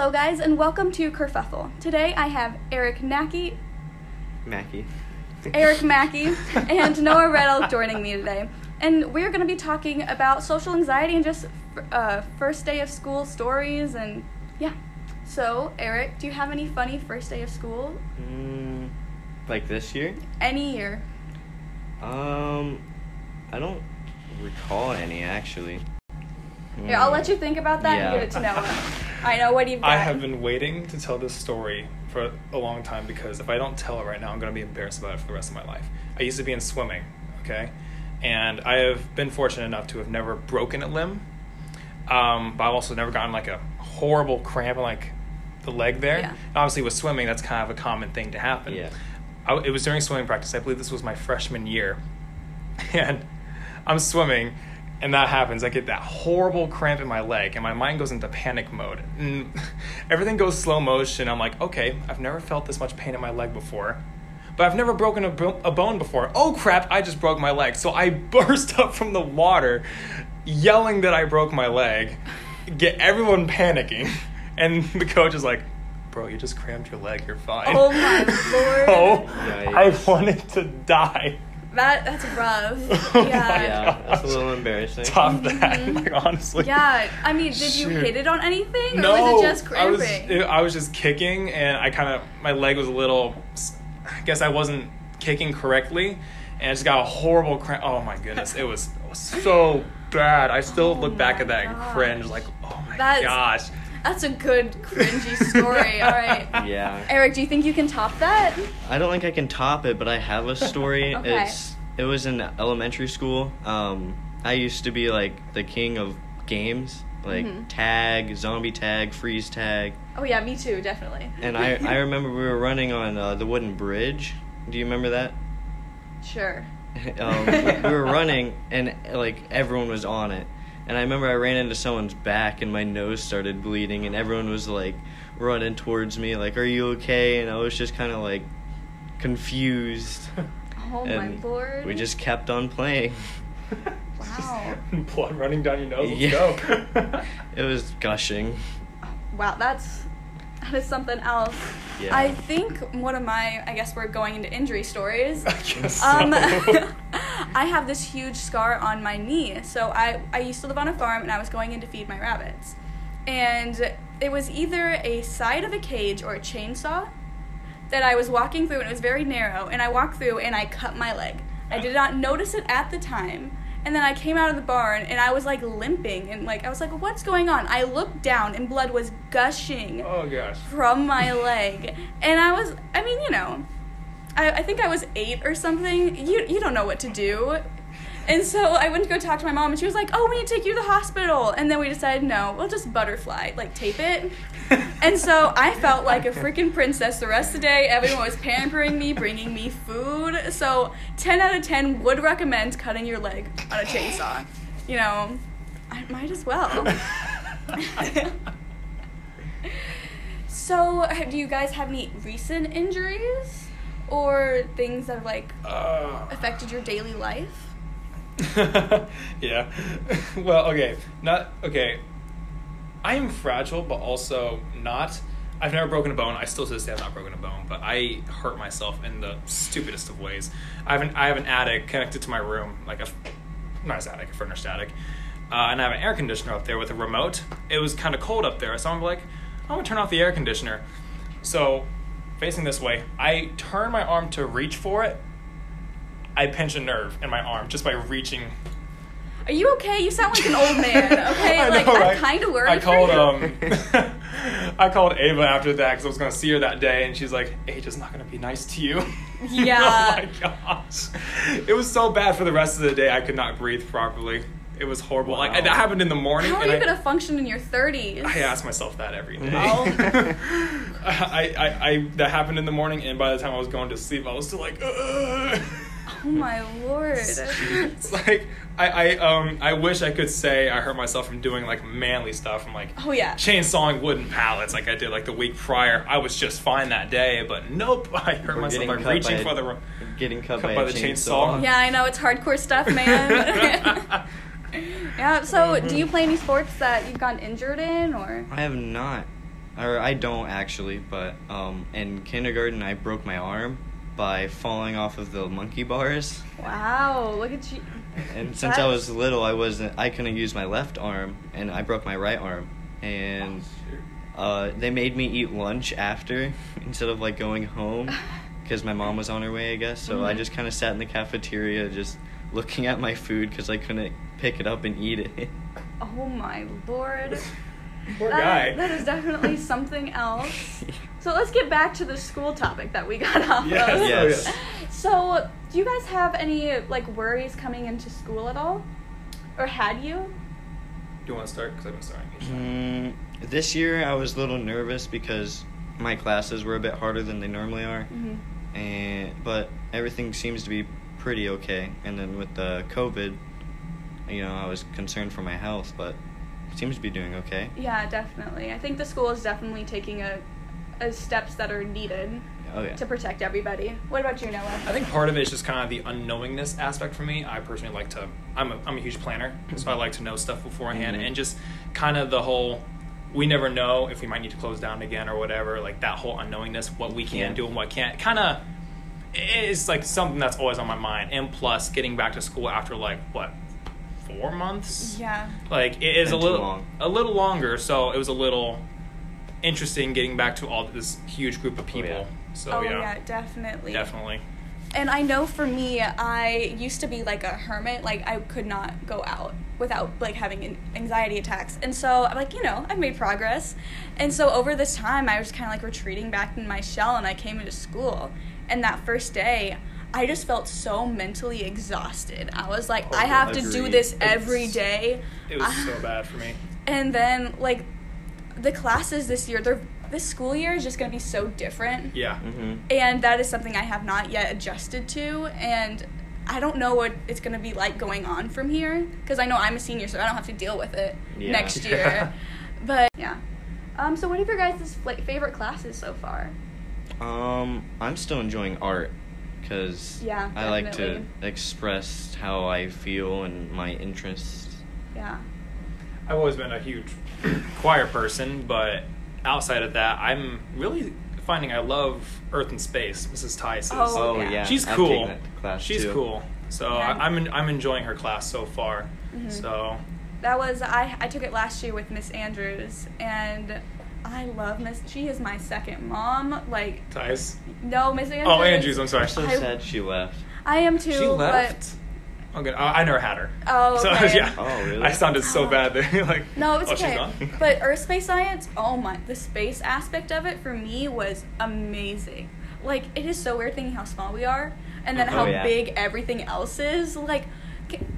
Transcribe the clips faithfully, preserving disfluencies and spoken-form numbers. Hello guys, and welcome to Kerfuffle. Today I have Eric Mackey, Mackey. Eric Mackey and Noah Reddell joining me today. And we're going to be talking about social anxiety and just uh, first day of school stories and yeah. So, Eric, do you have any funny first day of school? Mm, like this year? Any year. Um, I don't recall any, actually. Here, I'll let you think about that yeah. and give it to Noah. I know, what do you got? I have been waiting to tell this story for a long time because if I don't tell it right now, I'm going to be embarrassed about it for the rest of my life. I used to be in swimming, okay? And I have been fortunate enough to have never broken a limb. Um, but I've also never gotten, like, a horrible cramp in, like, the leg there. Yeah. And obviously, with swimming, that's kind of a common thing to happen. Yeah. I, it was during swimming practice. I believe this was my freshman year. And I'm swimming, and that happens. I get that horrible cramp in my leg, and my mind goes into panic mode. And everything goes slow motion. I'm like, okay, I've never felt this much pain in my leg before, but I've never broken a, bro- a bone before. Oh, crap, I just broke my leg. So I burst up from the water, yelling that I broke my leg, get everyone panicking. And the coach is like, bro, you just crammed your leg. You're fine. Oh, my Lord. Oh, yikes. I wanted to die. That that's rough. Yeah. yeah, that's a little embarrassing. Top that, mm-hmm. like honestly. Yeah, I mean, did Shoot. you hit it on anything, or no, was it just cramping? I was, I was just kicking, and I kind of my leg was a little. I guess I wasn't kicking correctly, and I just got a horrible cramp. Oh my goodness, it was, it was so bad. I still oh look back at that gosh. and cringe, like, oh my that's, gosh. That's a good cringy story. All right. Yeah. Eric, do you think you can top that? I don't think I can top it, but I have a story. Okay. It's it was in elementary school. Um, I used to be like the king of games, like mm-hmm. tag, zombie tag, freeze tag. Oh yeah, me too, definitely. And I I remember we were running on uh, the wooden bridge. Do you remember that? Sure. um, we were running, and like everyone was on it. And I remember I ran into someone's back, and my nose started bleeding, and everyone was, like, running towards me, like, are you okay? And I was just kind of, like, confused. Oh, and my Lord. We just kept on playing. Wow. Just blood running down your nose. Let's yeah. go. It was gushing. Wow, that's that is something else. Yeah. I think one of my, I guess we're going into injury stories. I guess um, so. I have this huge scar on my knee. So I, I used to live on a farm, and I was going in to feed my rabbits. And it was either a side of a cage or a chainsaw that I was walking through, and it was very narrow. And I walked through, and I cut my leg. I did not notice it at the time. And then I came out of the barn, and I was, like, limping. And, like, I was like, what's going on? I looked down, and blood was gushing oh, gosh. from my leg. And I was, I mean, you know. I, I think I was eight or something. You you don't know what to do. And so I went to go talk to my mom, and she was like, oh, we need to take you to the hospital. And then we decided, no, we'll just butterfly, like tape it. And so I felt like a freaking princess the rest of the day. Everyone was pampering me, bringing me food. So ten out of ten would recommend cutting your leg on a chainsaw. You know, I might as well. So do you guys have any recent injuries? Or things that have, like, uh, affected your daily life? Yeah. Well, okay. Not, okay. I am fragile, but also not. I've never broken a bone. I still to this day have not broken a bone, but I hurt myself in the stupidest of ways. I have an, I have an attic connected to my room, like a, not an attic, a furnished attic. Uh, and I have an air conditioner up there with a remote. It was kind of cold up there, so I'm like, I'm going to turn off the air conditioner. So facing this way, I turn my arm to reach for it. I pinch a nerve in my arm just by reaching. Are you okay? You sound like an old man, okay? I like, know, I'm right? kind of worried I called, for you. Um, I called Ava after that because I was going to see her that day, and she's like, Ava's not going to be nice to you. Yeah. Oh, my gosh. It was so bad for the rest of the day, I could not breathe properly. It was horrible. Wow. Like, that happened in the morning. How are you going to function in your thirties? I ask myself that every day. Oh. I, I, I, that happened in the morning, and by the time I was going to sleep, I was still like, ugh. Oh my Lord. It's like, I, I, um, I wish I could say I hurt myself from doing, like, manly stuff. I'm like, oh yeah, chainsawing wooden pallets like I did, like, the week prior. I was just fine that day, but nope, I hurt We're myself by reaching by for a, the, getting cut, cut by, by the chainsaw. chainsaw. Yeah, I know, it's hardcore stuff, man. Yeah, so mm-hmm. do you play any sports that you've gotten injured in, or? I have not. or I don't actually, but um, in kindergarten I broke my arm by falling off of the monkey bars. Wow, look at you. And since I was little, I wasn't, I couldn't use my left arm, and I broke my right arm. And uh, they made me eat lunch after instead of like going home, because my mom was on her way, I guess. So mm-hmm. I just kind of sat in the cafeteria just looking at my food because I couldn't pick it up and eat it. Oh my Lord. Poor guy. That, that is definitely something else. So let's get back to the school topic that we got off yes. of. Yes. So do you guys have any like worries coming into school at all? Or had you? Do you want to start? Because I've been starting. Mm, this year I was a little nervous because my classes were a bit harder than they normally are. Mm-hmm. And but everything seems to be pretty okay. And then with the COVID, you know, I was concerned for my health, but it seems to be doing okay. Yeah, definitely. I think the school is definitely taking a, a steps that are needed oh, yeah. to protect everybody. What about you, Noah? I think part of it is just kind of the unknowingness aspect for me. I personally like to, I'm a, I'm a huge planner, so I like to know stuff beforehand, mm-hmm. and just kind of the whole, we never know if we might need to close down again or whatever, like that whole unknowingness, what we can yeah. do and what can't, kind of is like something that's always on my mind. And plus, getting back to school after like, what, four months? Yeah. Like, it is a little, a little longer, so it was a little interesting getting back to all this huge group of people. Oh, yeah. So, oh, yeah. yeah, definitely. Definitely. And I know for me, I used to be, like, a hermit. Like, I could not go out without, like, having anxiety attacks. And so, I'm like, you know, I've made progress. And so, over this time, I was kind of, like, retreating back in my shell, and I came into school. And that first day, I just felt so mentally exhausted. I was like, oh, I have agreed. to do this every it's, day. It was uh, so bad for me. And then, like, the classes this year, they're, this school year is just going to be so different. Yeah. Mm-hmm. And that is something I have not yet adjusted to. And I don't know what it's going to be like going on from here. Because I know I'm a senior, so I don't have to deal with it yeah. next year. But, yeah. Um, so what are your guys' favorite classes so far? Um, I'm still enjoying art. Because yeah, I like to express how I feel and my interests. Yeah. I've always been a huge choir person, but outside of that, I'm really finding I love Earth and Space, Missus Tice's. Oh, oh yeah. yeah. She's cool. I've taken that class She's too. cool. So yeah. I, I'm, en- I'm enjoying her class so far. Mm-hmm. So that was, I, I took it last year with Miss Andrews, and I love Miss. She is my second mom. Like Tice. No, Miss Andrews. Oh, Andrews. I'm sorry. I'm so I, sad she left. I am too. She left. But... Okay. I, I never had her. Oh. Okay. So yeah. Oh really? I sounded so oh. bad there. Like no, it's oh, okay. But Earth Space Science. Oh my, the space aspect of it for me was amazing. Like it is so weird thinking how small we are, and then oh, how yeah. big everything else is. Like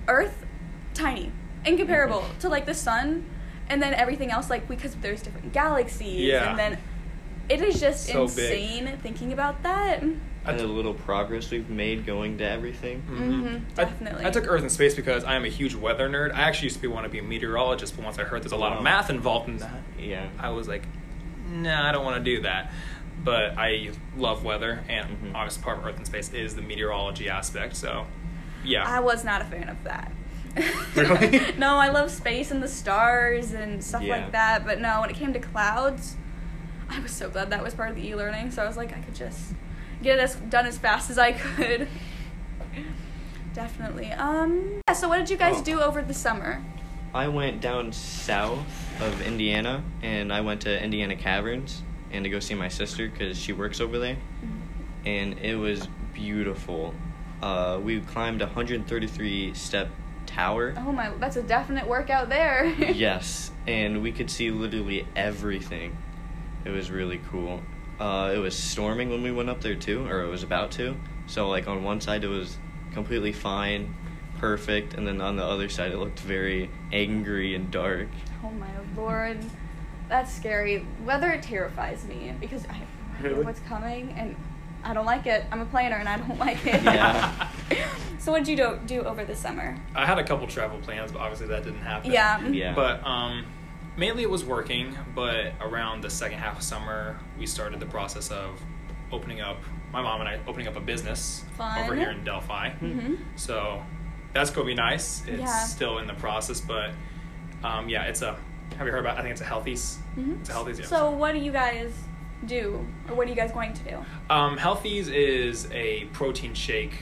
Earth, tiny, incomparable to like the sun. And then everything else, like, because there's different galaxies. Yeah. And then it is just so insane big. thinking about that. And the little progress we've made going to everything. Mm-hmm. Mm-hmm. Definitely. I, I took Earth and Space because I am a huge weather nerd. I actually used to be, want to be a meteorologist, but once I heard there's a lot oh. of math involved in that, yeah. I was like, nah, I don't want to do that. But I love weather, and mm-hmm. obviously part of Earth and Space is the meteorology aspect, so, yeah. I was not a fan of that. Really? No, I love space and the stars and stuff yeah. like that, but no, when it came to clouds, I was so glad that was part of the e-learning, so I was like, I could just get it as, done as fast as I could. Definitely. Um, yeah, so what did you guys oh. do over the summer? I went down south of Indiana, and I went to Indiana Caverns, and to go see my sister, because she works over there, mm-hmm. and it was beautiful. Uh, we climbed one hundred thirty-three step tower. Oh my, that's a definite workout there. Yes, and we could see literally everything. It was really cool. Uh, it was storming when we went up there too, or it was about to. So like on one side it was completely fine, perfect, and then on the other side it looked very angry and dark. Oh my Lord, that's scary. Weather terrifies me because I don't know what's coming and I don't like it. I'm a planner and I don't like it. Yeah. So what did you do, do over the summer? I had a couple travel plans, but obviously that didn't happen. Yeah. yeah. But um, mainly it was working, but around the second half of summer, we started the process of opening up, my mom and I opening up a business Fun. over here in Delphi. Mm-hmm. So that's going to be nice. It's yeah. still in the process, but um, yeah, it's a have you heard about, I think it's a Healthies. Mm-hmm. It's a Healthies, yeah. So what do you guys do, or what are you guys going to do? Um, Healthies is a protein shake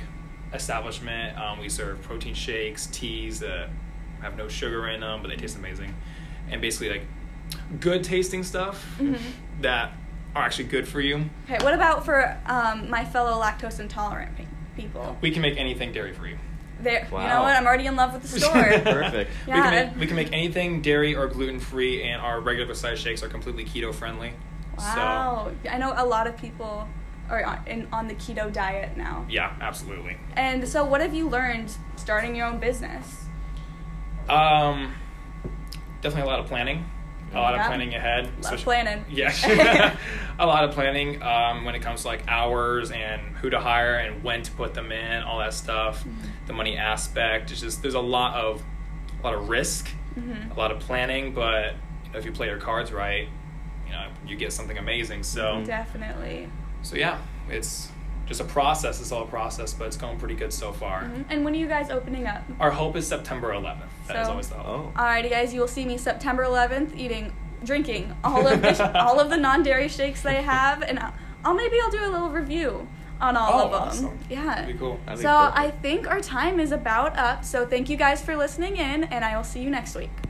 establishment. Um, we serve protein shakes, teas that have no sugar in them, but they taste amazing. And basically like good tasting stuff mm-hmm. that are actually good for you. Okay, what about for um, my fellow lactose intolerant people? We can make anything dairy free. There, wow. You know what? I'm already in love with the store. Perfect. Yeah. We can, make, we can make anything dairy or gluten-free, and our regular size shakes are completely keto-friendly. Wow. So. I know a lot of people are on, in, on the keto diet now. Yeah, absolutely. And so what have you learned starting your own business? Um, definitely a lot of planning. A lot yeah. of planning ahead. A lot of planning. Yeah. A lot of planning um, when it comes to like hours and who to hire and when to put them in, all that stuff. Mm-hmm. The money aspect. It's just, there's a lot of a lot of risk, mm-hmm. a lot of planning, but you know, if you play your cards right, you know, you get something amazing. So definitely. So yeah, it's just a process. It's all a process, but it's going pretty good so far. Mm-hmm. And when are you guys opening up? Our hope is September eleventh. That so, is always the hope. Oh. Alrighty, guys. You will see me September eleventh eating, drinking all of the all of the non-dairy shakes they have, and I'll, I'll maybe I'll do a little review on all oh, of them. Awesome. Yeah. That'd be cool. That'd so be I think our time is about up. So thank you guys for listening in, and I will see you next week.